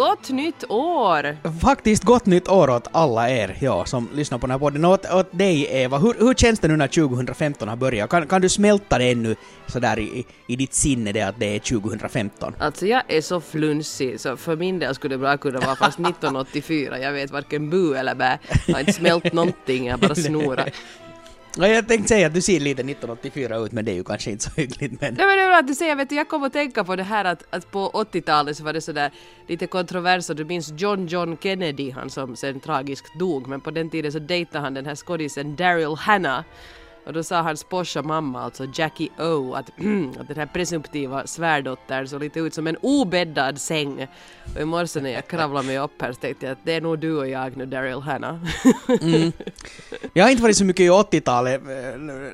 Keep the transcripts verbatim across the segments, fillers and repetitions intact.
Gott nytt år! Faktiskt gott nytt år åt alla er, ja, som lyssnar på den här podden. Och åt, åt dig, Eva, hur, hur känns det nu när tjugohundrafemton har börjat? Kan, kan du smälta det ännu sådär i, i ditt sinne det att det är tjugohundrafemton? Alltså jag är så flunsig, så för min del skulle det bra kunna vara fast nittonhundraåttiofyra. Jag vet varken bu eller bä. Jag har inte smält någonting, jag bara snorar. Ja, jag tänkte säga att du ser lite nittonhundraåttiofyra ut, men det är ju kanske inte så hyggligt. Men... Nej, men det är bra att du säger, vet du, jag kommer att tänka på det här att, att på åttiotalet så var det sådär lite kontroverser. Du minns John John Kennedy, han som sen tragiskt dog, men på den tiden så dejtade han den här skådisen Daryl Hannah. Och då sa hans Porsche mamma, alltså Jackie O, att, att den här presumptiva svärdottern så lite ut som en obäddad säng. Och i morse när jag kravlade mig upp här så tänkte jag att det är nog du och jag nu, Daryl Hannah. Mm. Jag har inte varit så mycket i åttiotalet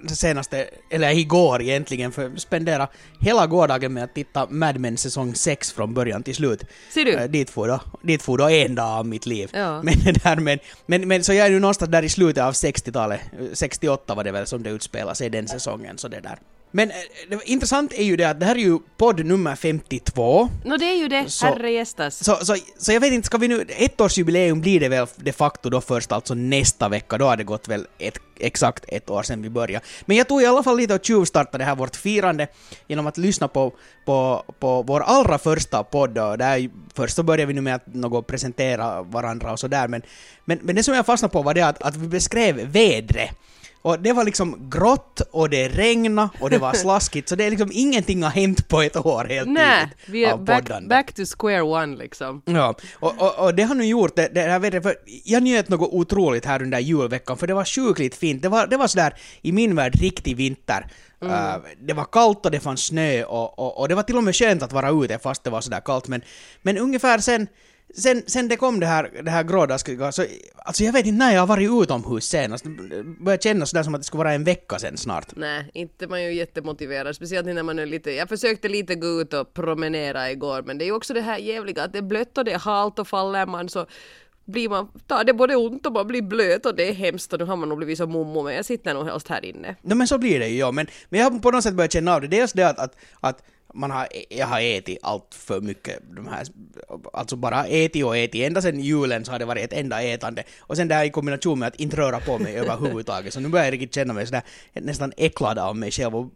senaste, eller igår egentligen, för jag spenderade hela gårdagen med att titta Mad Men säsong sex från början till slut. Ser du? Dit får då, dit får då en dag av mitt liv. Ja. Men, där, men, men, men så jag är ju någonstans där i slutet av sextiotalet, sextioåtta var det väl som det utspelar sig den säsongen, så det där. Men det, intressant är ju det att det här är ju podd nummer femtiotvå. Nå, det är ju det, så, herre gästas. Så, så, så jag vet inte, ska vi nu, ettårsjubileum blir det väl de facto då först, alltså nästa vecka, då har det gått väl ett, exakt ett år sedan vi började. Men jag tog i alla fall lite och tjuvstartade det här vårt firande genom att lyssna på, på, på vår allra första podd. Där först så började vi nu med att något presentera varandra och sådär, men, men, men det som jag fastnade på var det att, att vi beskrev vädret. Och det var liksom grått och det regnade och det var slaskigt. Så det är liksom ingenting har hänt på ett år helt tydligt. Nej, vi är back, back to square one liksom. Ja, och, och, och det har nu gjort det, det här vädret, för jag njöt något otroligt här under julveckan, för det var sjukligt fint. Det var, det var sådär i min värld riktig vinter. Mm. Uh, det var kallt och det fanns snö och, och, och det var till och med skönt att vara ute fast det var sådär kallt. Men, men ungefär sen... Sen, sen det kom det här, det här grådaskiga, så alltså jag vet inte när jag har varit utomhus senast. Det börjar kännas sådär som att det skulle vara en vecka sen snart. Nej, inte man är ju jättemotiverad. Speciellt när man är lite, jag försökte lite gå ut och promenera igår, men det är ju också det här jävliga att det är blött och det är halt och faller man så blir man, tar det både ont och man blir blöt och det är hemskt och nu har man nog blivit så mummo, men jag sitter nog helst här inne. No, men så blir det ju, ja, men, men jag har på något sätt börjat känna av det. Dels det att, att, att man har, jag har ätit allt för mycket de här, alltså bara ätit och ätit, ända sen julen så har det varit ett enda ätande och sen det här i kombination med att inte röra på mig överhuvudtaget, så nu börjar jag riktigt känna mig sådär nästan äcklad av mig själv och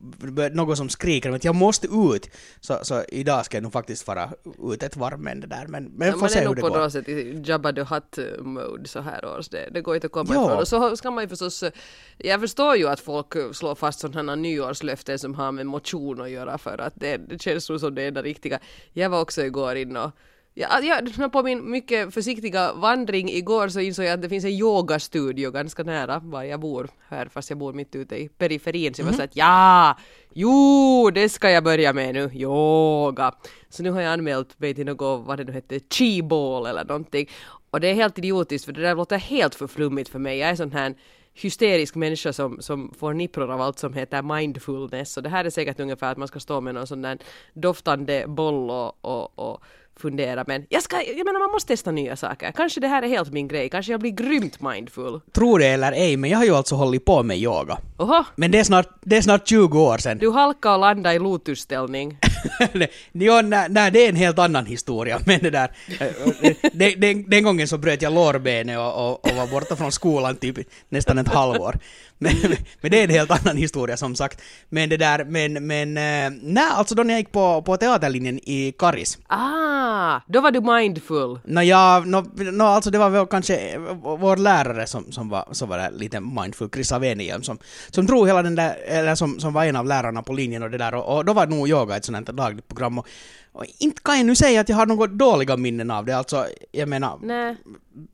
något som skriker att jag måste ut, så, så idag ska jag nog faktiskt vara ut ett varmen det där, men, men jag får se hur det går. Man är nog på något sätt i Jabba the Hutt-mode så här års, det, det går inte att komma ifrån. Och så ska man ju förstås, jag förstår ju att folk slår fast sådana nyårslöften som har med motion att göra för att det det känns som det enda riktiga. Jag var också igår inne och jag, jag, på min mycket försiktiga vandring igår så insåg jag att det finns en yogastudio ganska nära var jag bor här, fast jag bor mitt ute i periferin, så jag var så att ja, jo, det ska jag börja med nu, yoga. Så nu har jag anmält mig till något, vad det nu hette, chi-ball eller någonting, och det är helt idiotiskt för det där låter helt för flummigt för mig. Jag är sån här hysterisk människa som, som får nippror av allt som heter mindfulness. Så det här är säkert ungefär att man ska stå med någon sån där doftande boll och, och, och fundera. Men jag, ska, jag menar, man måste testa nya saker. Kanske det här är helt min grej. Kanske jag blir grymt mindful. Tror det eller ej, men jag har ju alltså hållit på med yoga. Oho. Men det är, snart, det är snart tjugo år sedan. Du halkade och landade i lotusställning. Ja, nej, nej, det är en helt annan historia, men det där den, den, den gången så bröt jag lårbenet och, och, och var borta från skolan typ nästan ett halvår, men, men det är en helt annan historia som sagt, men det där, men, men nej, alltså då när jag gick på, på teaterlinjen i Karis, ah, då var du mindful. Nå, ja, no, no, alltså det var väl kanske vår lärare som, som, var, som var där lite mindful, Chris Avenium, som, som drog hela den där, eller som, som var en av lärarna på linjen och det där, och, och då var nog yoga ett sånt dagligt program, och, och inte kan jag nu säga att jag har något dåliga minnen av det, alltså jag menar, nä.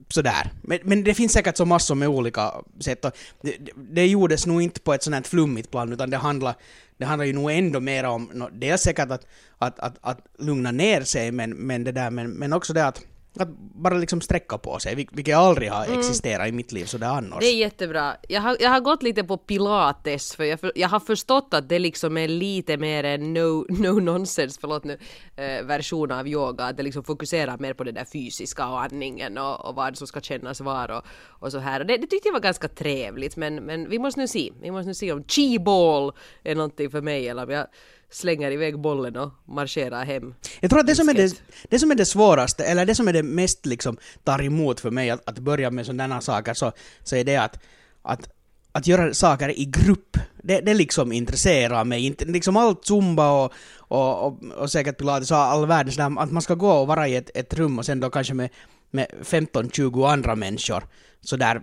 Sådär, men, men det finns säkert så massor med olika sätt, och det, det gjordes nog inte på ett sånt här flummigt plan, utan det handlar, det handlar ju nog ändå mer om, no, det är säkert att, att, att, att lugna ner sig, men, men det där, men, men också det att Att bara liksom sträcka på sig, vilket aldrig har existerat mm. i mitt liv så det annars. Det är jättebra. Jag har, jag har gått lite på pilates för jag, för jag har förstått att det liksom är lite mer en no, no nonsense förlåt nu, eh, version av yoga. Att det liksom fokuserar mer på det där fysiska och andningen och, och vad som ska kännas var och, och så här. Och det, det tyckte jag var ganska trevligt men, men vi måste nu se. Vi måste nu se om chi-ball är någonting för mig eller om jag slänger iväg bollen och marscherar hem. Jag tror att det som är det, det som är det svåraste eller det som är det mest liksom tar emot för mig att, att börja med sådana saker så, så är det att, att, att göra saker i grupp. Det, det liksom intresserar mig. Inte, liksom allt zumba och, och, och, och säkert pilates och all världens där, att man ska gå och vara i ett, ett rum och sen då kanske med, med femton tjugo andra människor så där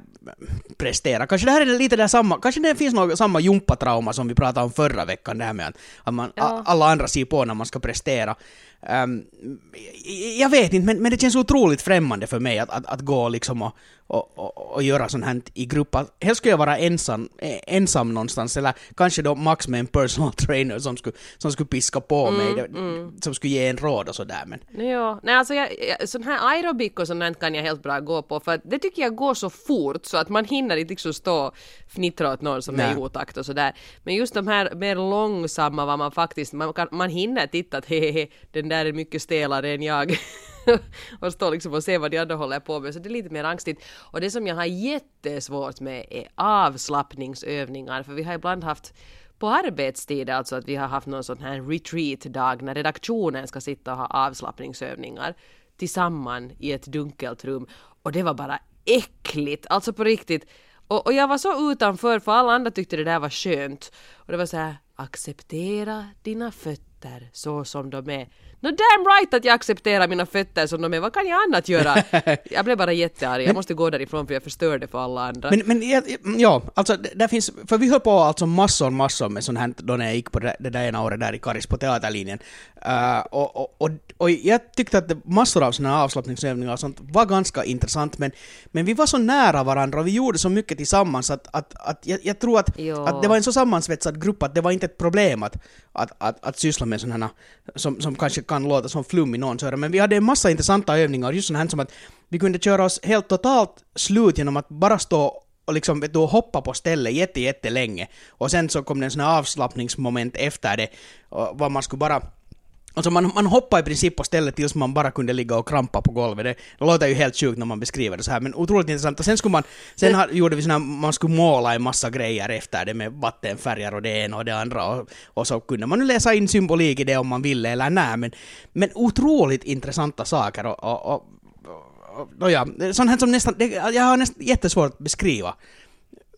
prestera. Kanske det här är lite där samma, kanske det finns något samma jumpatrauma som vi pratade om förra veckan det här med att man, ja. a, alla andra ser på när man ska prestera. Um, jag vet inte, men, men det känns otroligt främmande för mig att, att, att gå liksom och, och, och, och göra sånt här i grupp. Helst skulle jag vara ensam, ensam någonstans eller kanske då max med en personal trainer som skulle, som skulle piska på mm, mig mm. som skulle ge en råd och sådär. Men... Ja, nej alltså jag, jag, sån här aerobik och sånt kan jag helt bra gå på för det tycker jag går så fort så att man hinner inte liksom stå fnittra åt någon som nej. Är i otakt och sådär. Men just de här mer långsamma vad man faktiskt, man, kan, man hinner titta att hehehe, den där är mycket stelare än jag och stå liksom och se vad de andra håller på med så det är lite mer angstigt. Och det som jag har jättesvårt med är avslappningsövningar för vi har ibland haft på arbetstid, alltså att vi har haft någon sån här retreat-dag när redaktionen ska sitta och ha avslappningsövningar tillsammans i ett dunkelt rum och det var bara äckligt, alltså på riktigt. Och, och jag var så utanför för alla andra tyckte det där var skönt. Och det var så här, acceptera dina fötter så som de är. No damn right att jag accepterar mina fötter som de är. Vad kan jag annat göra? Jag blev bara jättearg. Jag måste gå därifrån för jag förstörde för alla andra. Men, men ja, ja, alltså där finns, för vi höll på alltså massor massor med sån här då när jag gick på det, det där ena året där i Karis på teaterlinjen. Uh, och, och, och, och jag tyckte att massor av såna här avslappningsövningar och sånt var ganska intressant. Men, men vi var så nära varandra och vi gjorde så mycket tillsammans att, att, att jag, jag tror att, att det var en så sammansvetsad grupp att det var inte ett problem att, att, att, att syssla med sådana som, som kanske kan låta som flum i någon söra. Men vi hade en massa intressanta övningar. Just sådana här som att vi kunde köra oss helt totalt slut genom att bara stå och liksom, vet du, hoppa på stället jätte, jätte länge. Och sen så kom det en sån här avslappningsmoment efter det. Vad man skulle bara... Alltså man, man hoppar i princip på stället tills man bara kunde ligga och krampa på golvet. Det, det låter ju helt sjukt när man beskriver det så här, men otroligt intressant. Och sen skulle man, sen har, gjorde vi såna, man skulle måla en massa grejer efter det med vattenfärger och det ena och det andra. Och, och så kunde man läsa in symbolik i det om man ville eller nej. Men, men otroligt intressanta saker. Och, och, och, och, och ja, sånt här som nästan, det, jag har nästan jättesvårt att beskriva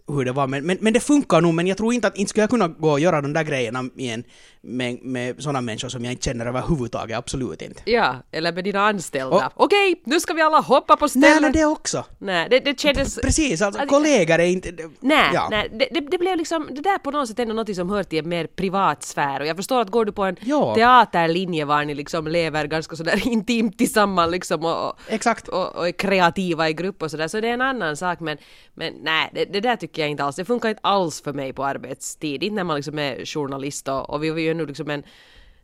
hur det var, men, men, men det funkar nog, men jag tror inte att inte skulle jag kunna gå och göra de där grejerna igen med, med sådana människor som jag inte känner överhuvudtaget, absolut inte. Ja, eller med dina anställda. Och, okej, nu ska vi alla hoppa på ställen. Nej, det också. Nej, det, det kändes... Precis, alltså att, kollegor är inte... Det, nej, ja. nej det, det, det blev liksom, det där på något sätt ändå något som hör till en mer privat sfär, och jag förstår att går du på en ja. teaterlinje var ni liksom lever ganska sådär intimt tillsammans liksom och, och, Exakt. och, och är kreativa i grupp och sådär, så det är en annan sak, men, men nej, det, det där tycker jag inte alls. Det funkar inte alls för mig på arbetstid. Inte när man liksom är journalist och, och vi var ju nu liksom en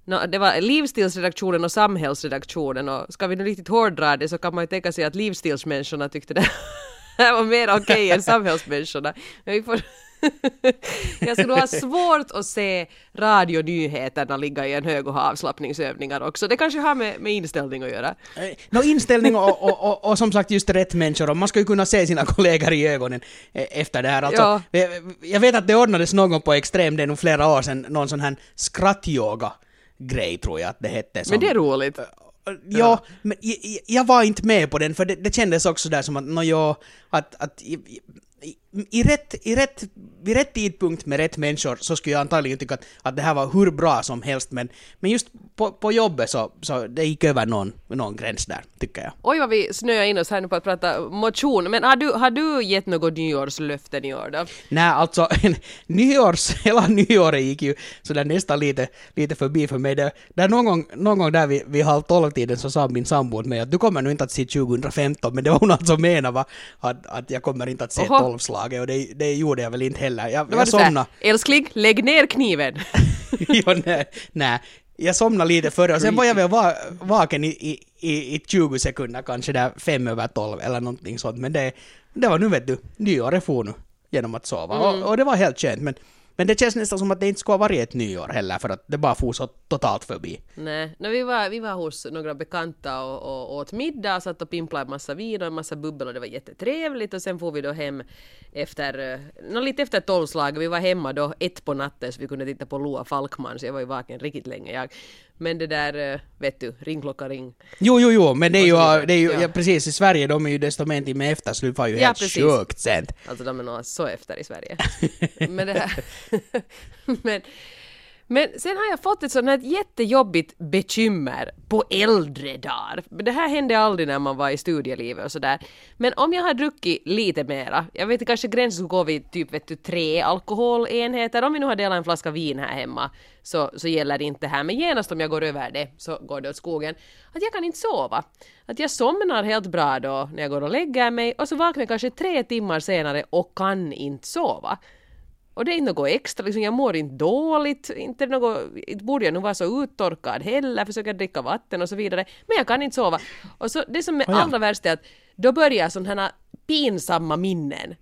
no, det var livsstilsredaktionen och samhällsredaktionen, och ska vi nu riktigt hårdra det så kan man ju tänka sig att livsstilsmänniskorna tyckte det var mer okej okay än samhällsmänniskorna. Men vi får jag skulle ha svårt att se radionyheterna ligga i en hög och ha avslappningsövningar också. Det kanske har med, med inställning att göra. No, inställning och, och, och, och som sagt just rätt människor. Man ska ju kunna se sina kollegor i ögonen efter det här. Alltså, ja. Jag vet att det ordnades någon på Extrem, det är nog flera år sedan, någon sån här skrattyoga-grej tror jag att det hette. Som... Men det är roligt. Ja, ja, men jag, jag var inte med på den, för det, det kändes också där som att, no, ja, att, att I, i, rätt, i, rätt, I rätt tidpunkt med rätt människor så skulle jag antagligen tycka att, att det här var hur bra som helst, men, men just på, på jobbet så, så det gick över någon, någon gräns där, tycker jag. Oj vad vi snöar in oss här nu på att prata motion, men har du, har du gett något nyårslöften i år då? Nej, alltså nyårs, hela nyåret gick ju sådär nästan lite, lite förbi för mig. Det, där någon, gång, någon gång där vid, vid halv tolv-tiden så sa min sambo åt mig att du kommer nu inte att se tjugo femton, men det var hon alltså menar va? Att, att jag kommer inte att se tolv. Och det, det gjorde jag väl inte heller. Jag, jag somnade. Älskling, lägg ner kniven. jo, nej, nej. Jag somnade lite förr och sen var jag väl va- vaken i, i, i, i tjugo sekunder kanske där fem över tolv eller någonting sånt. Men det, det var nu vet du, nyåret for nu genom att sova. Mm. Och, och det var helt känt. Men, men det känns nästan som att det inte ska vara ett nyår heller för att det bara for så totalt förbi. Nej, no, vi, var, vi var hos några bekanta och, och åt middag och satt och pimplade en massa vin och en massa bubbel och det var jättetrevligt. Och sen får vi då hem efter, no, lite efter tolvslag. Vi var hemma då ett på natten så vi kunde titta på Loa Falkman så jag var ju vaken riktigt länge jag. Men det där, vet du, ringklocka ring. Jo, jo, jo, men det är ju, det är ju ja. Ja, precis, i Sverige de är ju desto mer inte med efter, så det var ju ja, helt sjukt sent. Alltså de är nog så efter i Sverige. men det här... men, men sen har jag fått ett sånt här jättejobbigt bekymmer på äldre dagar. Det här hände aldrig när man var i studielivet och sådär. Men om jag har druckit lite mera, jag vet inte, kanske gränsen skulle gå vid typ vet du, tre alkoholenheter. Om vi nu har delat en flaska vin här hemma så, så gäller det inte här. Men genast om jag går över det så går det åt skogen. Att jag kan inte sova. Att jag somnar helt bra då när jag går och lägger mig. Och så vaknar jag kanske tre timmar senare och kan inte sova. Och det är inte något extra, liksom jag mår inte dåligt, inte något, inte borde jag nu vara så uttorkad heller, försöka dricka vatten och så vidare, men jag kan inte sova. Och så det som är oh ja. allra värst är att då börjar sådana här pinsamma minnen.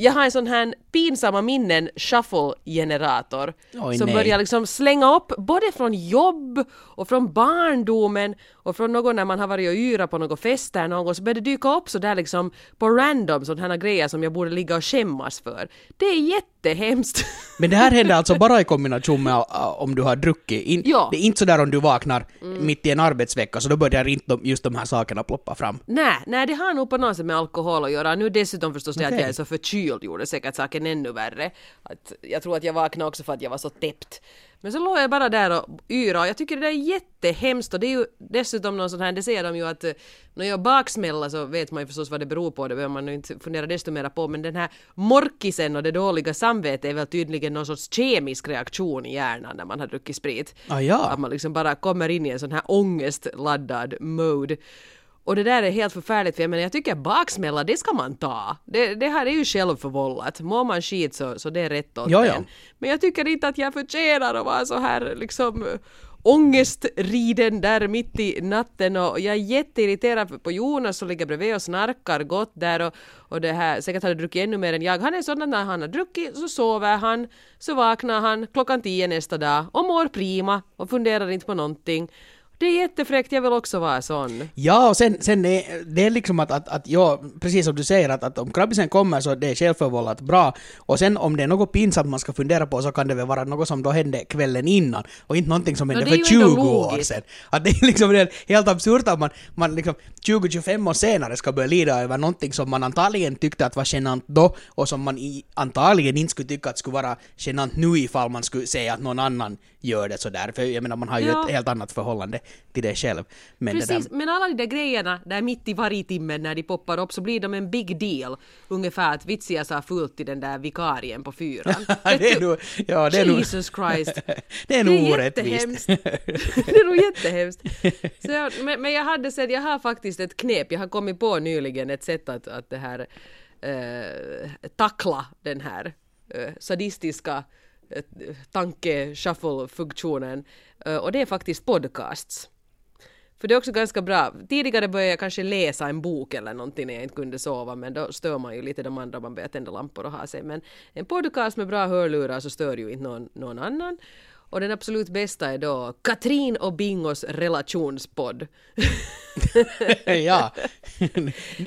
Jag har en sån här pinsamma minnen shuffle-generator Oj, som nej. börjar liksom slänga upp både från jobb och från barndomen och från någon när man har varit och yra på någon fest där någon gång så börjar det dyka upp så där liksom på random sådana här grejer som jag borde ligga och skämmas för. Det är jättehemskt. Men det här händer alltså bara i kombination med om du har druckit. In, ja. Det är inte så där om du vaknar mm. mitt i en arbetsvecka så då börjar inte just de här sakerna ploppa fram. Nej, nej det har nog på något sätt med alkohol att göra. Nu dessutom förstås okay. det att jag är så förkyld gjorde säkert saken ännu värre. Att jag tror att jag vaknade också för att jag var så täppt. Men så låg jag bara där och yra. Jag tycker det där är jättehemskt och det är ju dessutom någon sån här, det säger de ju att när jag baksmäller så vet man ju förstås vad det beror på. Det behöver man ju inte fundera desto mera på. Men den här morkisen och det dåliga samvetet är väl tydligen någon sorts kemisk reaktion i hjärnan när man har druckit sprit. Ah, ja. Att man liksom bara kommer in i en sån här ångestladdad mode. Och det där är helt förfärligt för jag menar jag tycker baksmälla det ska man ta. Det, det här är ju självförvållat. Mår man skit så, så det är rätt åt den. Men jag tycker inte att jag förtjänar att vara så här liksom ångestriden där mitt i natten och jag är jätteirriterad på Jonas som ligger bredvid och snarkar gott där och, och det här, säkert har druckit ännu mer än jag. Han är sån att när han har druckit så sover han, så vaknar han klockan tio nästa dag och mår prima och funderar inte på någonting. Det är jättefräckt, jag vill också vara sån. Ja, och sen, sen är, det är liksom att, att, att ja, precis som du säger, att, att om krabbisen kommer så det är självförvållat bra. Och sen om det är något pinsamt man ska fundera på så kan det väl vara något som då hände kvällen innan. Och inte någonting som hände no, för tjugo år sedan. Att det är liksom helt absurt att man, man liksom tjugo till tjugofem år senare ska börja lida över någonting som man antagligen tyckte att var genant då. Och som man i, antagligen inte skulle tycka att skulle vara genant nu ifall man skulle säga att någon annan gör det sådär. För jag menar, man har ju ja. ett helt annat förhållande till dig själv. Men, precis, där... men alla de där grejerna där mitt i varje timme när de poppar upp så blir de en big deal. Ungefär att vitsiga sa fullt i den där vikarien på fyran. det är nog, ja, det är nog... Jesus Christ. det är nog orättvist. det är nog jättehemskt. Så jag, men, men jag hade sett, jag har faktiskt ett knep. Jag har kommit på nyligen ett sätt att, att det här äh, tackla den här äh, sadistiska tanke-shuffle-funktionen och det är faktiskt podcasts. För det är också ganska bra. Tidigare började jag kanske läsa en bok eller någonting när jag inte kunde sova, men då stör man ju lite de andra, man börjar tända lampor och ha sig. Men en podcast med bra hörlurar så stör ju inte någon, någon annan. Och den absolut bästa är då Katrin och Bingos relationspodd. ja.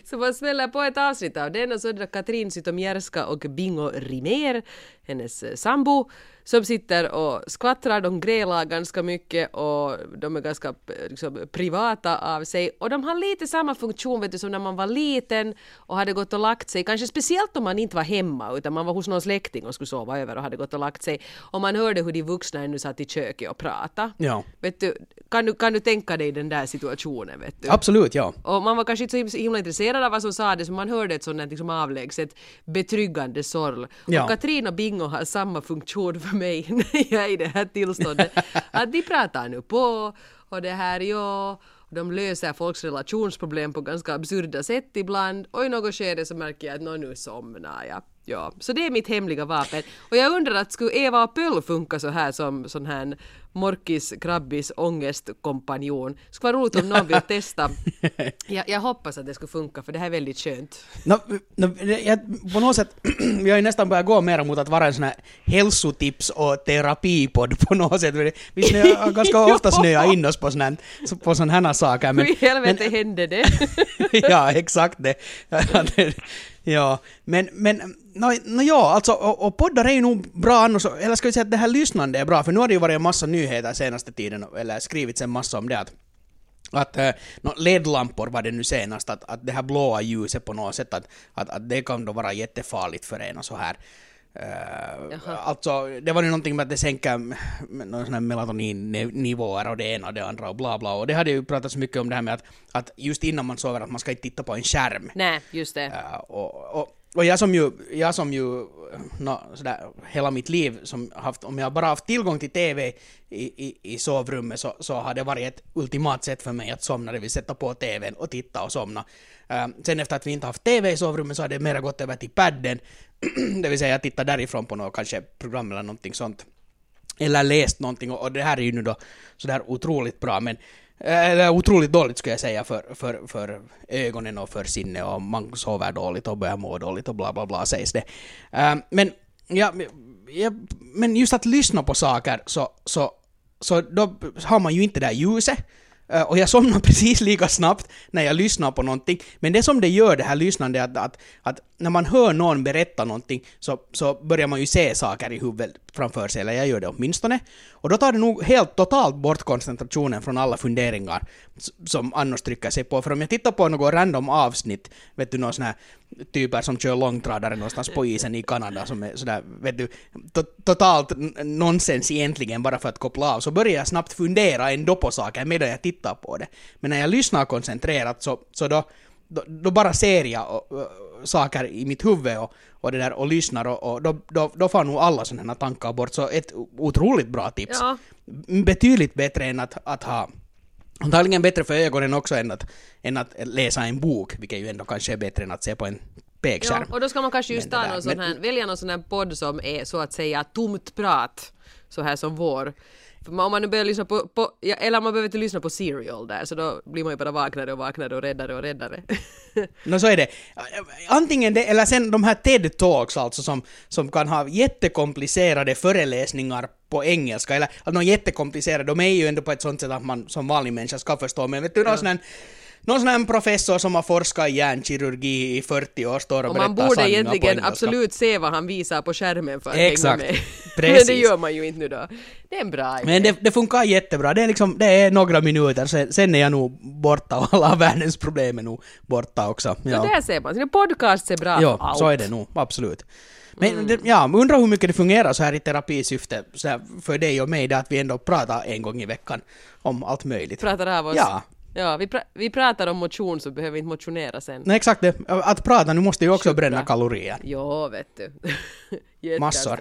så man smäller på ett avsnitt av den och så är det Katrin Zytomierska och Bingo Rimér, hennes sambo, som sitter och skvattrar, de grälar ganska mycket och de är ganska liksom, privata av sig. Och de har lite samma funktion vet du, som när man var liten och hade gått och lagt sig. Kanske speciellt om man inte var hemma utan man var hos någon släkting och skulle sova över och hade gått och lagt sig. Och man hörde hur de vuxna nu satt i köket och pratade. Ja. Vet du, kan, du, kan du tänka dig den där situationen? Vet du? Absolut, ja. Och man var kanske inte så himla intresserad av vad som sades men man hörde ett sådant liksom, avlägset betryggande sorg. Ja. Och Katrin och Bingo har samma funktion för mig när jag är i det här tillståndet att de pratar nu på och det här ja de löser folks relationsproblem på ganska absurda sätt ibland och i något skede så märker jag att någon nu somnar ja. Ja, så det är mitt hemliga vapen och jag undrar att skulle Eva och Pöll funka så här som sån här Morkis grabbis ångestkompanjon. Det skulle vara roligt om någon vill testa. Jag, jag hoppas att det skulle funka, för det här är väldigt skönt. No, no, jag, på något sätt, jag är nästan börjat gå mer mot att vara en sån här hälsotips- och terapipodd på något sätt. Vi snöar ganska ofta snöar in oss på sån här, på sån här saker. Men, hur i helvete men, hände det? Ja, exakt det. Ja, men, men no, no, ja, alltså, och, och poddar är ju nog bra annars, eller ska vi säga att det här lyssnande är bra, för nu har det ju varit en massa nyheter senaste tiden, eller skrivits en massa om det, att, att no, L E D-lampor var det nu senast, att, att det här blåa ljuset på något sätt, att, att, att det kan då vara jättefarligt för en och så här. Uh, alltså, det var ju någonting med att det sänker någon sån här melatoninnivåer och det ena och det andra och bla bla, och det hade ju pratats mycket om det här med att, att just innan man sover att man ska inte titta på en skärm. Nej, just det. Uh, och, och, och jag som ju, jag som ju no, sådär, hela mitt liv som haft, om jag bara haft tillgång till tv i, i, i sovrummet så, så har det varit ett ultimat sätt för mig att somna, det vill sätta på tvn och titta och somna. Uh, sen efter att vi inte haft tv i sovrummet så har det mera gått över till padden, det vill säga jag tittar därifrån på något kanske program eller någonting sånt, eller läst någonting, och, och det här är ju nu då sådär otroligt bra, men eller otroligt dåligt skulle jag säga för, för, för ögonen och för sinne, och man sover dåligt och börjar må dåligt och bla bla bla sägs det. Uh, men, ja, ja, men just att lyssna på saker så, så, så då har man ju inte det där ljuset, uh, och jag somnar precis lika snabbt när jag lyssnar på någonting, men det som det gör det här lyssnande att, att, att när man hör någon berätta någonting så, så börjar man ju se saker i huvudet framför sig, eller jag gör det åtminstone. Och då tar det nog helt totalt bort koncentrationen från alla funderingar som annars trycker sig på. För om jag tittar på något random avsnitt, vet du, någon sån här typer som kör långtradare någonstans på isen i Kanada som är sådär, vet du, to- totalt nonsens egentligen bara för att koppla av, så börjar jag snabbt fundera ändå på saker medan jag tittar på det. Men när jag lyssnar koncentrerat så, så då Då, då bara ser jag och, och, saker i mitt huvud och, och, det där, och lyssnar och, och då, då, då får nog alla sådana tankar bort. Så ett otroligt bra tips. Ja. Betydligt bättre än att, att ha. Antagligen bättre för ögonen också än att, än att läsa en bok, vilket ju ändå kanske är bättre än att se på en pekskärm. Ja, och då ska man kanske just ta någon sån här, välja någon sån här podd som är så att säga tomt prat, så här som vår. För om man nu börjar lyssna på, på eller man behöver inte lyssna på Serial där, så då blir man ju bara vaknare och vaknare och räddare och räddare. No, så är det. Antingen det, eller sen de här TED-talks alltså som, som kan ha jättekomplicerade föreläsningar på engelska, eller att de är jättekomplicerade, de är ju ändå på ett sånt sätt att man som vanlig människa ska förstå, men vet du, någon ja. sån här Någon sån här professor som har forskat i hjärnkirurgi i fyrtio år står och, och man borde egentligen absolut se vad han visar på skärmen för att exakt. Hänga med. Men det gör man ju inte nu då. Det är en bra idé. Men det, det funkar jättebra. Det är, liksom, det är några minuter, sen, sen är jag nog borta och alla världens problem är nog borta också. Ja. Så där ser man. Sin podcast är bra. Ja, så är det nog. Absolut. Men mm. ja, undrar hur mycket det fungerar så här i terapisyfte så här för dig och mig, att vi ändå pratar en gång i veckan om allt möjligt. Pratar av oss. Ja. Ja, vi, pra- vi pratar om motion så behöver vi inte motionera sen. Nej, exakt det. Att prata, nu måste ju också Sjukra. bränna kalorier. Ja, vet du. Massor.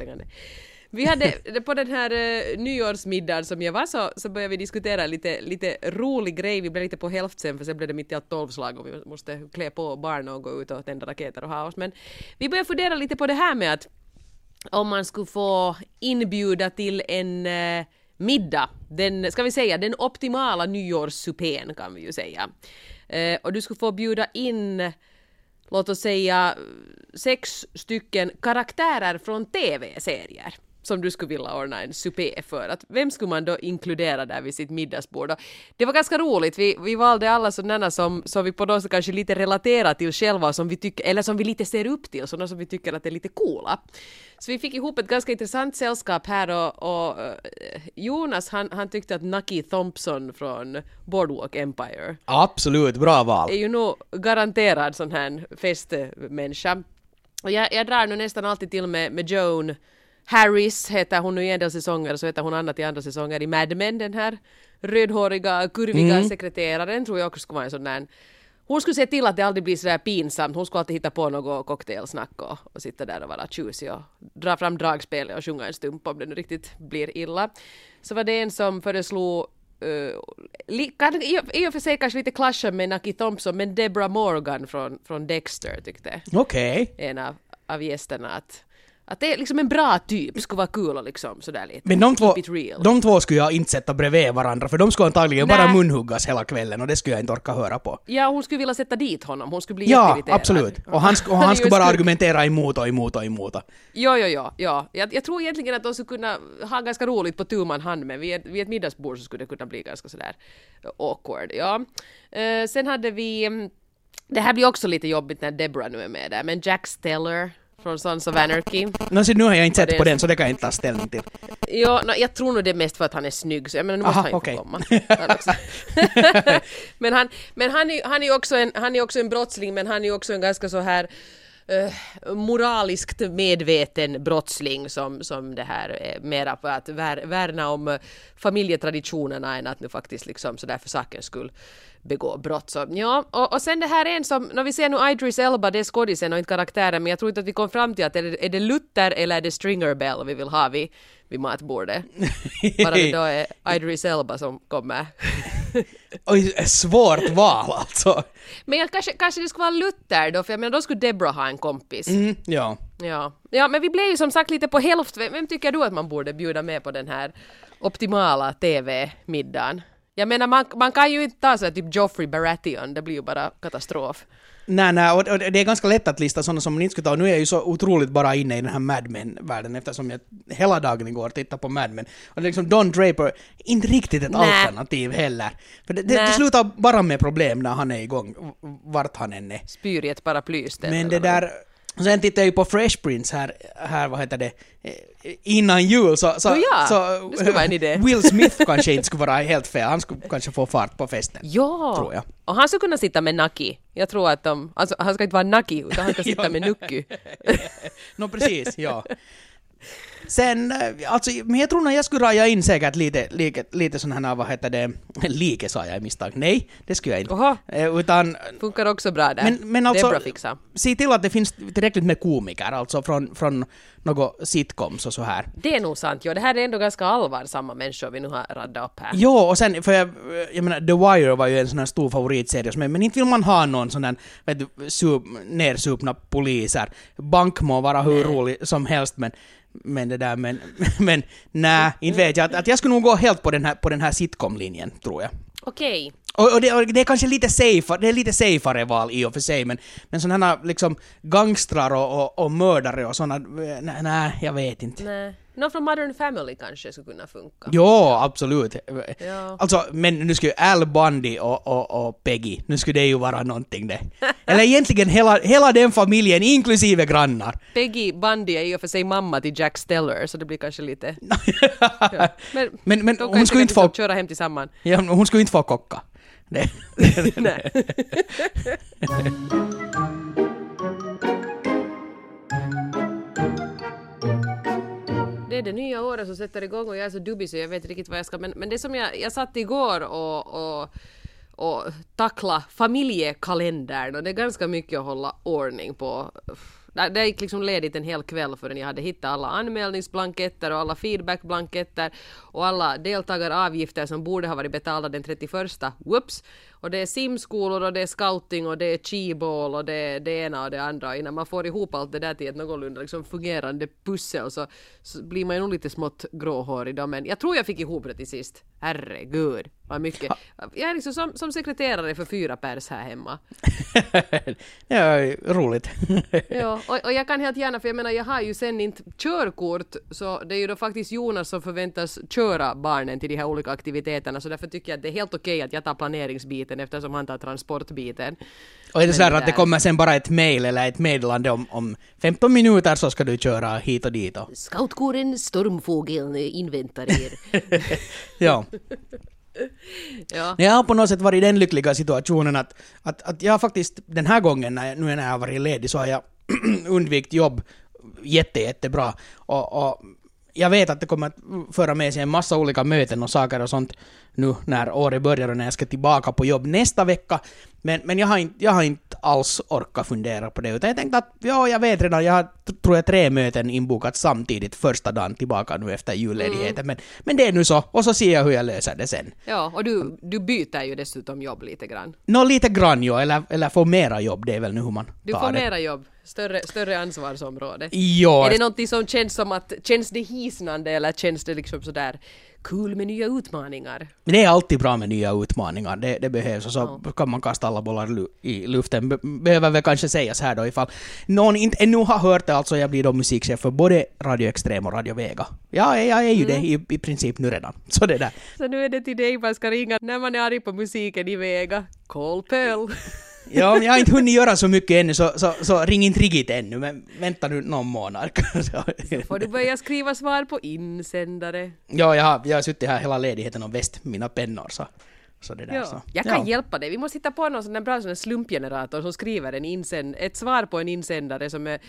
Vi hade på den här uh, nyårsmiddagen som jag var så, så började vi diskutera lite, lite rolig grej. Vi blev lite på hälft sen, för sen blev det mitt i allt tolvslag och vi måste klä på barn och gå ut och tända raketer och ha oss. Men vi började fundera lite på det här med att om man skulle få inbjuda till en... Uh, middag, den, ska vi säga, den optimala nyårssupén kan vi ju säga. Eh, och du skulle få bjuda in, låt oss säga, sex stycken karaktärer från tv-serier som du skulle vilja ordna en supé för. Att vem skulle man då inkludera där vid sitt middagsbord? Det var ganska roligt. Vi, vi valde alla sådana som, som vi på något sätt kanske lite relaterar till själva, som vi tycker, eller som vi lite ser upp till, sådana som vi tycker att är lite coola. Så vi fick ihop ett ganska intressant sällskap här och, och Jonas han, han tyckte att Nucky Thompson från Boardwalk Empire. Absolut, bra val. Är ju nog garanterad sån här festmänniska. Och jag, jag drar nu nästan alltid till med, med Joan Harris heter hon nu i andra säsonger, så heter hon annat i andra säsonger i Mad Men, den här rödhåriga, kurviga mm. sekreteraren tror jag också skulle vara en sån där. Hon skulle se till att det aldrig blir sådär pinsamt, hon skulle alltid hitta på något cocktailsnack och, och sitta där och vara tjusig och dra fram dragspelet och sjunga en stump om det nu riktigt blir illa. Så var det en som föreslog Uh, li, kan, i och för sig kanske lite klaschen med Nucky Thompson, men Debra Morgan från, från Dexter tyckte okay. en av, av gästerna att Att det är liksom en bra typ, skulle vara kul och liksom sådär lite. Men de två, de två skulle jag inte sätta bredvid varandra, för de skulle antagligen Nä. bara munhuggas hela kvällen, och det skulle jag inte orka höra på. Ja, hon skulle vilja sätta dit honom, hon skulle bli ja, jätteirriterad. Ja, absolut. Och han, och han skulle bara argumentera emot och emot och emot. Ja, ja, ja. ja. Jag, jag tror egentligen att de skulle kunna ha ganska roligt på tu man hand, men vid, vid ett middagsbord så skulle det kunna bli ganska sådär awkward. Ja. Uh, sen hade vi... Det här blir också lite jobbigt när Debra nu är med där, men Jack Steller från Sons of Anarchy. No, så nu har jag inte sett på den, så det kan jag inte ta ställning till. Ja, no, jag tror nog det är mest för att han är snygg, så jag menar, nu måste Aha, han okay. inte komma. Han men han, men han, är, han, är också en, han är också en brottsling, men han är också en ganska så här uh, moraliskt medveten brottsling som, som det här är mera för att vär, värna om familjetraditionerna än att nu faktiskt liksom så där för sakens skull begå brott. Så, ja, och, och sen det här är en som, när vi ser nu Idris Elba, det är skådisen och inte karaktären, men jag tror inte att vi kom fram till att är det, är det Luther eller är det Stringer Bell vi vill ha vid, vid matbordet. Bara det då är Idris Elba som kommer. Oj, svårt val alltså. Men jag, kanske, kanske det skulle vara Luther då, för jag menar, då skulle Debra ha en kompis. Mm, ja. ja. Ja, men vi blev ju som sagt lite på hälften. Vem tycker du att man borde bjuda med på den här optimala tv-middagen? Jag menar, man, man kan ju inte ta så här, typ Joffrey Baratheon, det blir ju bara katastrof. Nej, nej, och det är ganska lätt att lista sådana som man inte skulle ta. Nu är jag ju så otroligt bara inne i den här Mad Men-världen, eftersom jag hela dagen igår tittar på Mad Men. Och liksom Don Draper, inte riktigt ett Nä. alternativ heller. För det, det, det slutar bara med problem när han är igång, vart han än är. Spyr i ett paraplyst. Men det där... Och sen tittar jag ju på Fresh Prince här, här vad heter det, innan jul. Så, så, oh ja, så det skulle vara en idé. Will Smith kanske inte skulle vara helt fel. Han skulle kanske få fart på festen. Ja, tror jag. Och han skulle kunna sitta med Nucky. Jag tror att de, alltså, han ska inte vara Nucky, utan han ska sitta med Nucky. no, precis, ja. Sen, alltså, men jag tror att jag skulle raja in säkert lite, lite, lite sådana här, vad heter det, like sa jag i misstag. Nej, det skulle jag inte. Oha. Utan, funkar också bra där. Men, men alltså, se till att det finns tillräckligt med komiker, alltså från, från något sitcoms och så här. Det är nog sant, ja. Det här är ändå ganska allvarsamma människor vi nu har raddat upp här. Ja, och sen, för jag, jag menar, The Wire var ju en sån här stor favoritserie, men, men inte vill man ha någon sån där, vet du, nersupna poliser. Bank må vara hur rolig som helst, men men det där, men, men nej, inte vet jag. Att, att jag skulle nog gå helt på den här, på den här sitcom-linjen, tror jag. Okej. Och, och, det, och det är kanske lite safe, det är lite safeare val i och för sig, men, men sådana här liksom gangstrar och, och, och mördare och sådana, nej, nej, jag vet inte. Nej. Någon från Modern Family kanske skulle kunna funka. Ja, absolut. Ja. Alltså, men nu skulle Al Bundy och, och, och Peggy, nu skulle det ju vara någonting det. Eller egentligen hela, hela den familjen, inklusive grannar. Peggy Bundy är ju för sig mamma till Jack Steller, så det blir kanske lite... ja. Men, men, men hon skulle inte få... köra hem tillsammans. Ja, hon skulle inte få kocka. Nej. Nej. Det är det nya året som sätter igång och jag är så dubbig så jag vet inte riktigt vad jag ska... Men, men det som jag, jag satt igår och, och, och tackla familjekalendern och det är ganska mycket att hålla ordning på. Det gick liksom ledigt en hel kväll förrän jag hade hittat alla anmälningsblanketter och alla feedbackblanketter och alla deltagaravgifter som borde ha varit betalda den trettioförsta. Whoops! Och det är simskolor och det är scouting och det är chi-ball och det är det ena och det andra. Och innan man får ihop allt det där till ett någorlunda liksom fungerande pussel så, så blir man ju nog lite smått gråhårig då. Men jag tror jag fick ihop det till sist. Herregud, vad mycket. Jag är liksom som, som sekreterare för fyra pers här hemma. Ja, roligt. Ja, och, och jag kan helt gärna, för jag menar jag har ju sen inte körkort så det är ju då faktiskt Jonas som förväntas köra barnen till de här olika aktiviteterna så därför tycker jag att det är helt okej att jag tar planeringsbiten eftersom han tar transportbiten. Och är det så att det kommer sen bara ett mejl eller ett meddelande om, om femton minuter så ska du köra hit och dit. Och. Scoutkåren stormfågeln inväntar er. ja. ja. Jag har på något sätt varit i den lyckliga situationen att, att, att jag faktiskt den här gången när jag, nu när jag har varit ledig så har jag undvikit jobb jätte, jättebra. Och, och jag vet att det kommer att föra med sig en massa olika möten och saker och sånt nu när året börjar och när jag ska tillbaka på jobb nästa vecka. Men, men jag, har inte, jag har inte alls orkat fundera på det, utan jag tänkte att ja, jag vet redan, jag har tror jag tre möten inbokat samtidigt första dagen tillbaka nu efter julledigheten. Mm. Men, men det är nu så, och så ser jag hur jag löser det sen. Ja, och du, du byter ju dessutom jobb lite grann. Nå, lite grann ja, eller, eller får mera jobb, det är väl nu hur man tar det. Du får mera jobb. Större, större ansvarsområde. Ja. Är det någonting som känns som att, känns det hisnande eller känns det liksom sådär kul med nya utmaningar? Men det är alltid bra med nya utmaningar, det, det behövs och så oh. kan man kasta alla bollar lu- i luften. Behöver vi kanske sägas här då ifall någon inte ännu har hört det, alltså jag blir då musikchef för både Radio Extrem och Radio Vega. Ja, jag är ju mm. det i, i princip nu redan. Så det där. Så nu är det till dig man ska ringa när man är arg på musiken i Vega. Call Pöll! Ja, men jag har inte hunnit göra så mycket ännu, så, så, så ring inte riktigt ännu, men vänta nu någon månad. Så får du börja skriva svar på insändare. Ja, jag har, jag har suttit här hela ledigheten och väst mina pennor, så, så det där. Ja. Så. Jag kan ja. hjälpa dig, vi måste hitta på någon sån där bra sån slumpgenerator som skriver en insänd- ett svar på en insändare som är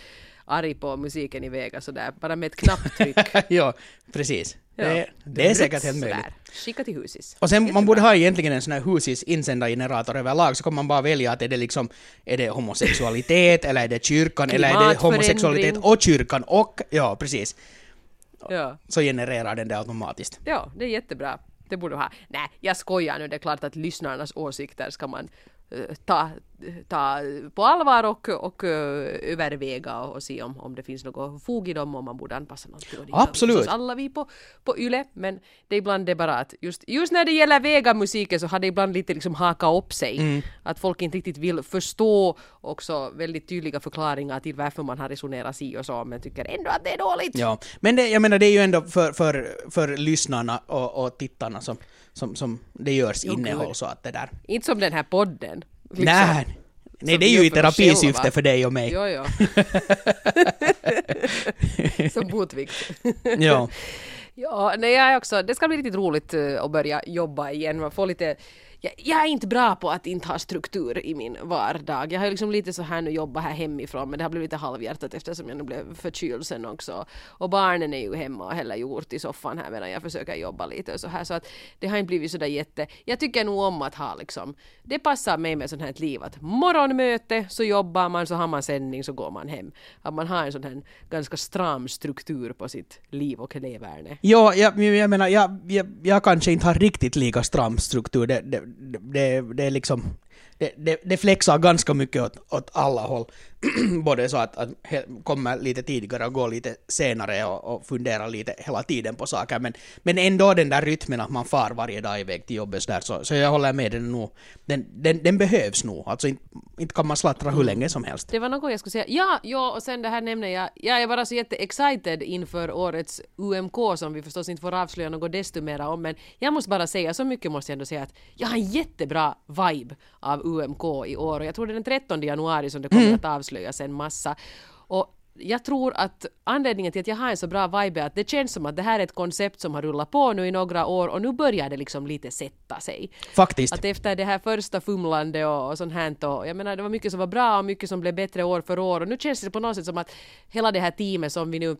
arg på musiken i Vega, sådär, bara med ett knapptryck. Ja, precis. Ja, det, det är säkert helt möjligt. Skicka till husis. Och sen man borde ha egentligen en sån här husis-insändargenerator överlag, så kommer man bara välja att är det, liksom, är det homosexualitet eller är det kyrkan eller är det homosexualitet och kyrkan och, ja precis. Ja. Så genererar den det automatiskt. Ja, det är jättebra. Det borde ha. Nej, jag skojar nu. Det är klart att lyssnarnas åsikter ska man ta, ta på allvar och, och överväga och se om, om det finns något fog i dem, om man borde anpassa någonting. Absolut. Alla vi på, på Yle, men det är ibland det bara att just, just när det gäller vegamusiken så har det ibland lite liksom hakat upp sig. Mm. Att folk inte riktigt vill förstå också väldigt tydliga förklaringar till varför man har resonerat si och så, men tycker ändå att det är dåligt. Ja, men det, jag menar det är ju ändå för, för, för lyssnarna och, och tittarna som Som, som det görs jo, innehåll så att det där. Inte som den här podden. Liksom, nej, nej det är ju i terapisyfte själva. För dig och mig. Jo, jo. Som botvikt. Ja. Ja, nej, jag också, det ska bli riktigt roligt att börja jobba igen. Man får lite... Jag, jag är inte bra på att inte ha struktur i min vardag. Jag har liksom lite så här nu jobba här hemifrån, men det har blivit lite halvhjärtat eftersom jag nu blev förkyld sen också. Och barnen är ju hemma och häller jord i soffan här medan jag försöker jobba lite och så här. Så att det har inte blivit sådär jätte... Jag tycker nog om att ha liksom... Det passar mig med sånt här ett liv att morgonmöte så jobbar man, så har man sändning så går man hem. Att man har en sån här ganska stram struktur på sitt liv och leverne. Ja, jag, jag menar, jag, jag, jag kanske inte har riktigt lika stram struktur. Det, det, Det, det, liksom, det, det, det flexar ganska mycket åt, åt alla håll. Både så att, att komma lite tidigare och gå lite senare och, och fundera lite hela tiden på saker. Men, men ändå den där rytmen att man far varje dag iväg till jobbet. Så, där, så, så jag håller med den nog. Den, den, den behövs nog. Alltså inte, inte kan man slattra hur länge som helst. Det var något jag skulle säga. Ja, ja och sen det här nämner jag. Jag är bara så jätteexcited inför årets U M K som vi förstås inte får avslöja något desto mera om. Men jag måste bara säga, så mycket måste jag ändå säga att jag har en jättebra vibe av U M K i år. Och jag tror det är den trettonde januari som det kommer mm. att avslöja. En massa. Och jag tror att anledningen till att jag har en så bra vibe är att det känns som att det här är ett koncept som har rullat på nu i några år och nu börjar det liksom lite sätta sig. Faktiskt. Att efter det här första fumlande och, och sånt här, och jag menar det var mycket som var bra och mycket som blev bättre år för år och nu känns det på något sätt som att hela det här teamet som vi nu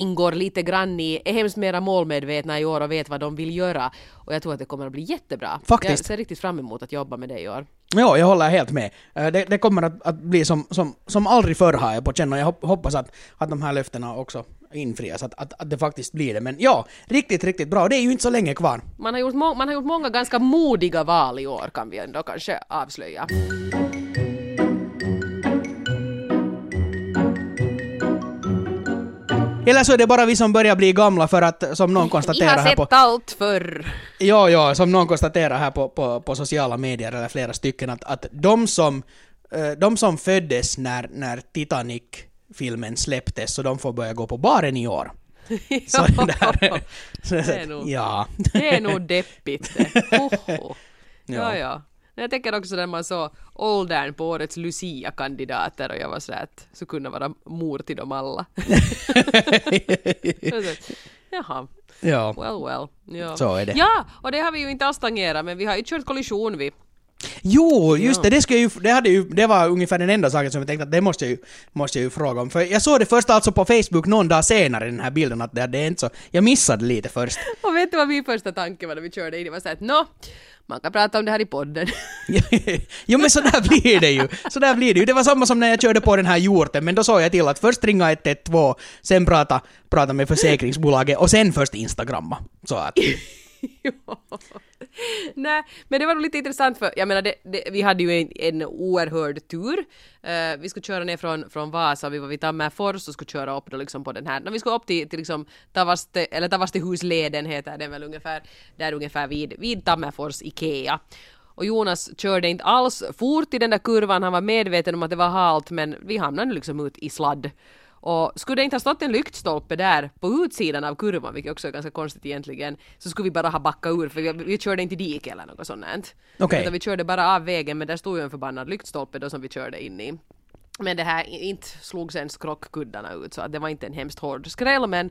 ingår lite grann i är hemskt mera målmedvetna i år och vet vad de vill göra och jag tror att det kommer att bli jättebra. Faktiskt. Jag ser riktigt fram emot att jobba med det i år. Ja, jag håller helt med. Det, det kommer att, att bli som, som, som aldrig förr har jag på känn och jag hoppas att, att de här löftena också infrias, att, att, att det faktiskt blir det. Men ja, riktigt, riktigt bra. Det är ju inte så länge kvar. Man har gjort, må- man har gjort många ganska modiga val i år kan vi ändå kanske avslöja. Eller så är det bara vi som börjar bli gamla för att, som någon konstaterar här på... Jag har sett allt förr. Ja, ja, som någon konstaterar här på, på, på sociala medier eller flera stycken att, att de, som, de som föddes när, när Titanic-filmen släpptes så de får börja gå på baren i år. Så där, det är nog, ja. Det är nog deppigt. Oh, oh. Ja, ja. ja. Jag tänker också när man så åldern på årets Lucia-kandidater och jag var så att så kunde vara mor till dem alla. så, jaha. Ja. Well, well. Ja. Så är det. Ja, och det har vi ju inte alls tangerat, men vi har ju kört kollision vid Jo, just det. Det, skulle ju, det, hade ju, det var ungefär den enda saken som jag tänkte att det måste jag, ju, måste jag ju fråga om. För jag såg det först alltså på Facebook någon dag senare, den här bilden, att det hade inte så. Jag missade lite först. Och vet du vad min första tanke var när vi körde in? Det var så här att, nå, man kan prata om det här i podden. Jo, men så där blir det ju. Så där blir det ju. Det var samma som när jag körde på den här hjorten, men då såg jag till att först ringa ett ett två, sen prata, prata med försäkringsbolaget och sen först Instagramma. Så att... Jo. Nej, men det var nog lite intressant för jag menar, det, det, vi hade ju en, en oerhörd tur. Uh, vi skulle köra ner från, från Vasa, vi var vid Tammerfors och skulle köra upp då liksom på den här. No, vi skulle upp till, till liksom Tavaste, eller Tavastehusleden heter den väl ungefär, där ungefär vid, vid Tammerfors Ikea. Och Jonas körde inte alls fort i den där kurvan, han var medveten om att det var halt, men vi hamnade liksom ut i sladd. Och skulle det inte ha stått en lyktstolpe där på utsidan av kurvan, vilket också är ganska konstigt egentligen, så skulle vi bara ha backat ur, för vi, vi körde inte dik eller något sånt. Okay. Utan vi körde bara av vägen, men där stod ju en förbannad lyktstolpe då som vi körde in i. Men det här inte slog sen skrockkuddarna ut, så det var inte en hemskt hård skräll, men,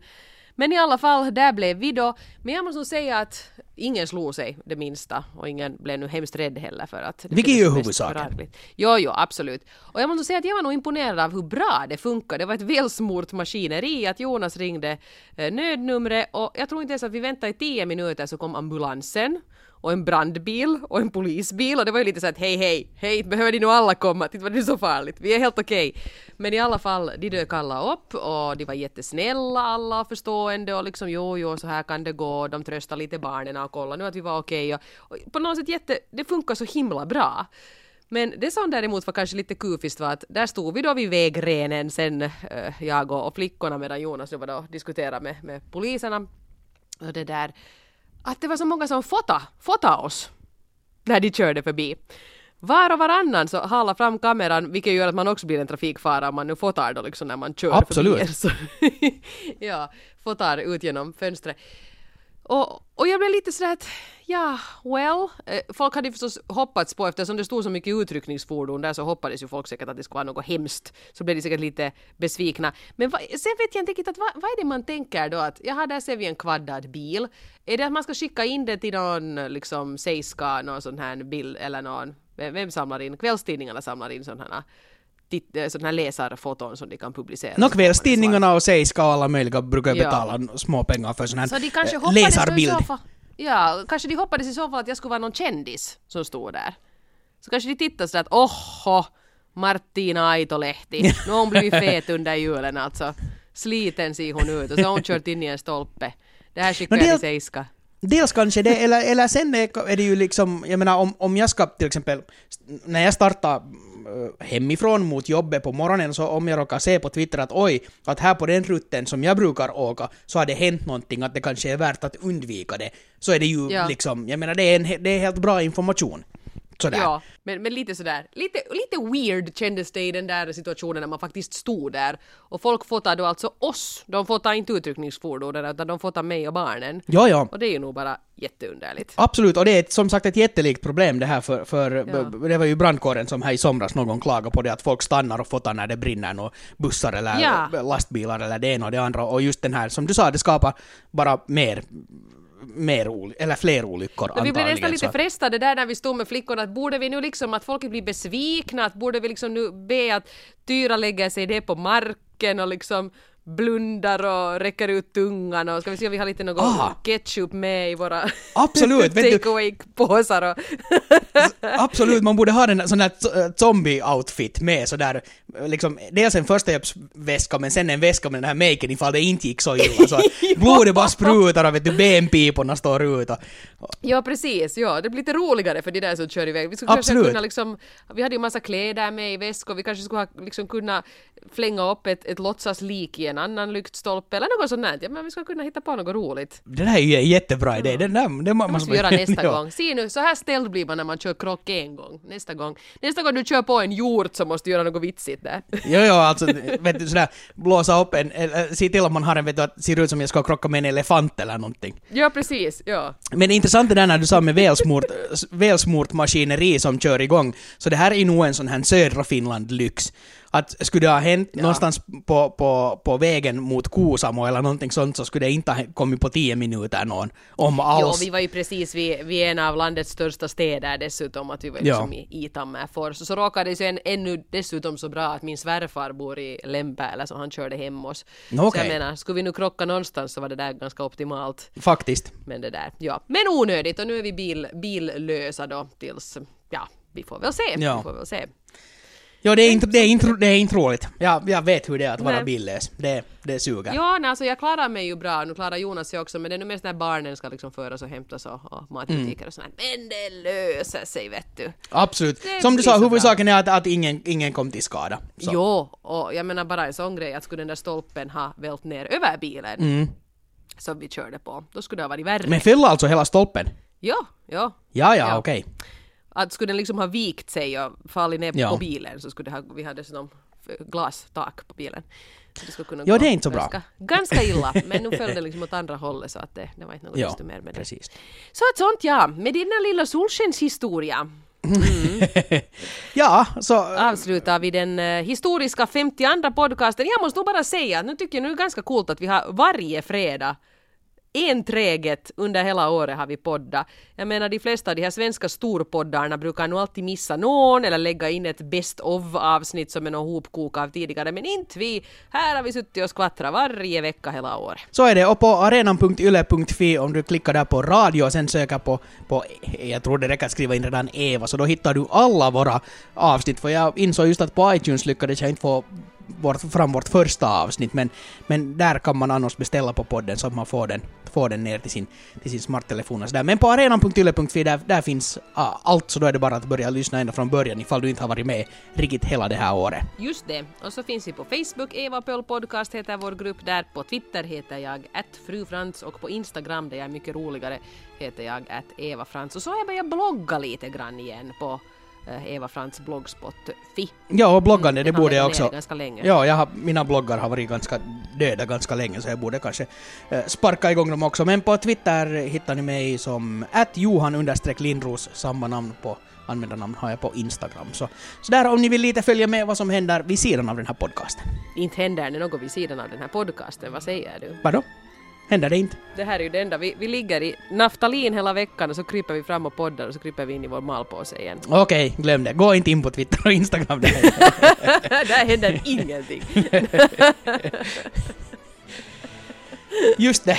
men i alla fall, där blev vi då. Men jag måste nog säga att ingen slog sig det minsta, och ingen blev nu hemskt rädd heller för att... Vilket är ju huvudsaken. Jo, jo, absolut. Och jag måste säga att jag var nog imponerad av hur bra det funkar. Det var ett välsmort maskineri att Jonas ringde eh, nödnumret, och jag tror inte ens att vi väntade i tio minuter så kom ambulansen och en brandbil och en polisbil, och det var ju lite så att hej, hej, hej, behöver ni nog alla komma, det var det så farligt, vi är helt okej. Okay. Men i alla fall, de dök alla upp och de var jättesnälla, alla förstående och liksom jo, jo, så här kan det gå, de tröstade lite barnen och kollade nu att vi var okej. Okay. Och, och på något sätt jätte, det funkar så himla bra. Men det som däremot var kanske lite kufiskt var att där stod vi då vid vägrenen sen, äh, jag och flickorna, medan Jonas var då diskuterade med, med poliserna och det där. Att det var så många som fota, fota oss när de körde förbi. Var och varannan så hallar fram kameran, vilket gör att man också blir en trafikfara om man nu fotar då liksom när man kör Absolut. Förbi. Absolut. Ja, fotar ut genom fönstret. Och, och jag blev lite sådär att, ja, well, folk hade förstås hoppats på, eftersom det stod så mycket utryckningsfordon där så hoppades ju folk säkert att det skulle vara något hemskt, så blev de säkert lite besvikna. Men va, sen vet jag inte riktigt att va, vad är det man tänker då, att jaha, där ser vi en kvaddad bil, är det att man ska skicka in det till någon liksom seiska, någon sån här bil eller någon, vem, vem samlar in, kvällstidningarna samlar in sån här sådana här läsarfoton som de kan publicera. Nå, kvällstidningarna och seiska och alla möjliga brukar betala ja. Små pengar för sån här så de kanske hoppades läsarbild. Sofa. Ja, kanske de hoppades i så fall att jag skulle vara någon kändis som står där. Så kanske de tittade sådär att oho, Martina Aitolehti, någon blir fet under julen alltså. Sliten sig hon ut och så hon kört in i en stolpe. Det här skickar no, jag till seiska. Dels kanske det, eller, eller sen är det ju liksom, jag menar om, om jag ska till exempel, när jag startar hemifrån mot jobbet på morgonen, så om jag råkar se på Twitter att oj, att här på den rutten som jag brukar åka så har det hänt någonting, att det kanske är värt att undvika det, så är det ju ja. Liksom, jag menar det är, en, det är helt bra information. Sådär. Ja, men, men lite sådär. Lite, lite weird kändes det i den där situationen när man faktiskt stod där. Och folk fotade då alltså oss. De fotade inte utryckningsfordonen, utan de fotade mig och barnen. Ja, ja. Och det är ju nog bara jätteunderligt. Absolut, och det är ett, som sagt ett jättelikt problem det här. För, för ja. b- det var ju brandkåren som här i somras någon klagade på det, att folk stannar och fotar när det brinner och bussar eller ja. Lastbilar eller det ena och det andra. Och just den här, som du sa, det skapar bara mer... mer ol- eller fler olyckor antagligen. Vi blev nästan lite frestade där när vi stod med flickorna, att borde vi nu liksom, att folk blir besvikna, att borde vi liksom nu be att Tyra lägger sig det på marken och liksom blundar och räcker ut tungan, och ska vi se om vi har lite någon Aha. ketchup med i våra absolut, take-away-påsar och absolut, man borde ha en sån här zombie-outfit med sådär, liksom, dels en förstahjälpsväska men sen en väska med den här maken ifall det inte gick så illa, så blodet bara sprutar och vet du, benpiporna står ut och... Ja, precis, ja, det blir lite roligare för det där som kör iväg, vi skulle kanske kunna liksom, vi hade ju massa kläder med i väskor, vi kanske skulle ha, liksom, kunna flänga upp ett, ett låtsas lik i en annan lyktstolpe eller något sånt. Ja, men vi ska kunna hitta på något roligt. Den här är ju en jättebra idé. Den där, den man måste göra nästa ja. Gång. Se nu, så här ställd blir man när man kör krock en gång. Nästa gång. Nästa gång du kör på en hjort så måste du göra något vitsigt där. Jo, jo, alltså vet du, sådär, blåsa upp en, eller, se till om man har en, vet du, att ser ut som jag ska krocka med en elefant eller någonting. Ja, precis, ja. Men det intressanta är när du sa med välsmort, välsmort maskineri som kör igång. Så det här är nog en sån här södra Finland-lyx. att skulle det ha hänt ja. någonstans på, på, på vägen mot Kusamo eller någonting sånt, så skulle det inte ha kommit på tio minuter någon, om alls. Jo, vi var ju precis vid, vid en av landets största städer dessutom, att vi var liksom i, i Tammerfors. Så råkade det sig en, ännu dessutom så bra att min svärfar bor i Lempäällä, så han körde hem oss. Okay. Så jag menar, skulle vi nu krocka någonstans så var det där ganska optimalt. Faktiskt. Men det där, ja. Men onödigt, och nu är vi bil, billösa då tills, ja, vi får väl se. Ja. Vi får väl se. Ja, det är inte, det är inte, det är inte roligt. Jag, jag vet hur det är att vara billös. Det, det suger. Ja, alltså jag klarar mig ju bra. Nu klarar Jonas sig också, men det är nu mest när barnen ska liksom föras och hämtas och, och matbutiker mm. och sånt. Men det löser sig, vet du. Absolut. Det som du sa, huvudsaken är att, att ingen, ingen kom till skada. Så. Jo, och jag menar bara en sån grej att skulle den där stolpen ha vält ner över bilen mm. som vi körde på, då skulle det ha varit värre. Men fylla alltså hela stolpen? Jo, jo. Ja, ja, ja. Okej. Okay. Att skulle den liksom ha vikt sig och fallit ner ja. på bilen, så skulle det ha, vi hade sån glastak på bilen. Så det skulle kunna ja, gå det är inte så ganska, bra. Ganska illa, men nu följde liksom åt andra hållet, så att det, det var inte något just mer med det. Precis. Så att sånt, ja. Med dina lilla solskens historia. Mm. ja, så avslutar vi den uh, historiska femtioandra podcasten. Jag måste nog bara säga att nu tycker jag nu är ganska coolt att vi har varje fredag enträget under hela året har vi podda. Jag menar, de flesta av de här svenska storpoddarna brukar nog alltid missa någon eller lägga in ett best of-avsnitt som är någon hopkok av tidigare, men inte vi. Här har vi suttit och skvattrat varje vecka hela året. Så är det, och på arenan punkt y l e punkt f i om du klickar där på radio och sen söker på, på jag tror det räcker att skriva in redan Eva, så då hittar du alla våra avsnitt, för jag insåg just att på iTunes lyckades jag inte få vårt, fram vårt första avsnitt, men, men där kan man annars beställa på podden så att man får den, får den ner till sin, till sin smarttelefon och sådär. Men på arenan punkt y l e punkt f i där, där finns ah, allt, så då är det bara att börja lyssna ända från början ifall du inte har varit med riktigt hela det här året. Just det, och så finns vi på Facebook, Eva Pöll Podcast heter vår grupp där, på Twitter heter jag at frufrans och på Instagram, där jag är mycket roligare, heter jag at evafrans, och så har jag börjat blogga lite grann igen på Eva Frans bloggspot punkt f i. Ja, och bloggande, det, det borde jag också. Ja, jag har, mina bloggar har varit ganska döda ganska länge, så jag borde kanske eh, sparka igång dem också. Men på Twitter hittar ni mig som at johan understreck lindros, samma namn på användarnamn har jag på Instagram. Så, så där om ni vill lite följa med vad som händer vid sidan av den här podcasten. Inte händer det något vid sidan av den här podcasten, vad säger du? Vadå? Händer det inte? Det här är ju det enda. Vi, vi ligger i naftalin hela veckan och så kryper vi fram och poddar och så kryper vi in i vår malpåse igen. Okej, okay, glöm det. Gå inte in på Twitter och Instagram. Där, där händer ingenting. Just det.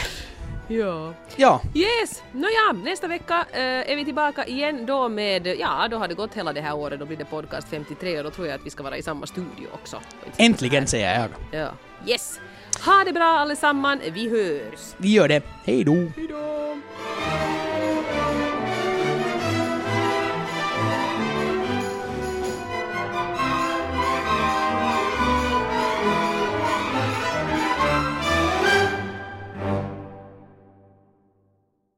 Ja. Ja. Yes. No ja, nästa vecka uh, är vi tillbaka igen då med, ja, då har det gått hela det här året, då blir det podcast femtiotre och då tror jag att vi ska vara i samma studio också. Äntligen, säger jag. Ja. Yes. Ha det bra allesamman, vi hörs. Vi gör det. Hej då. Hej då.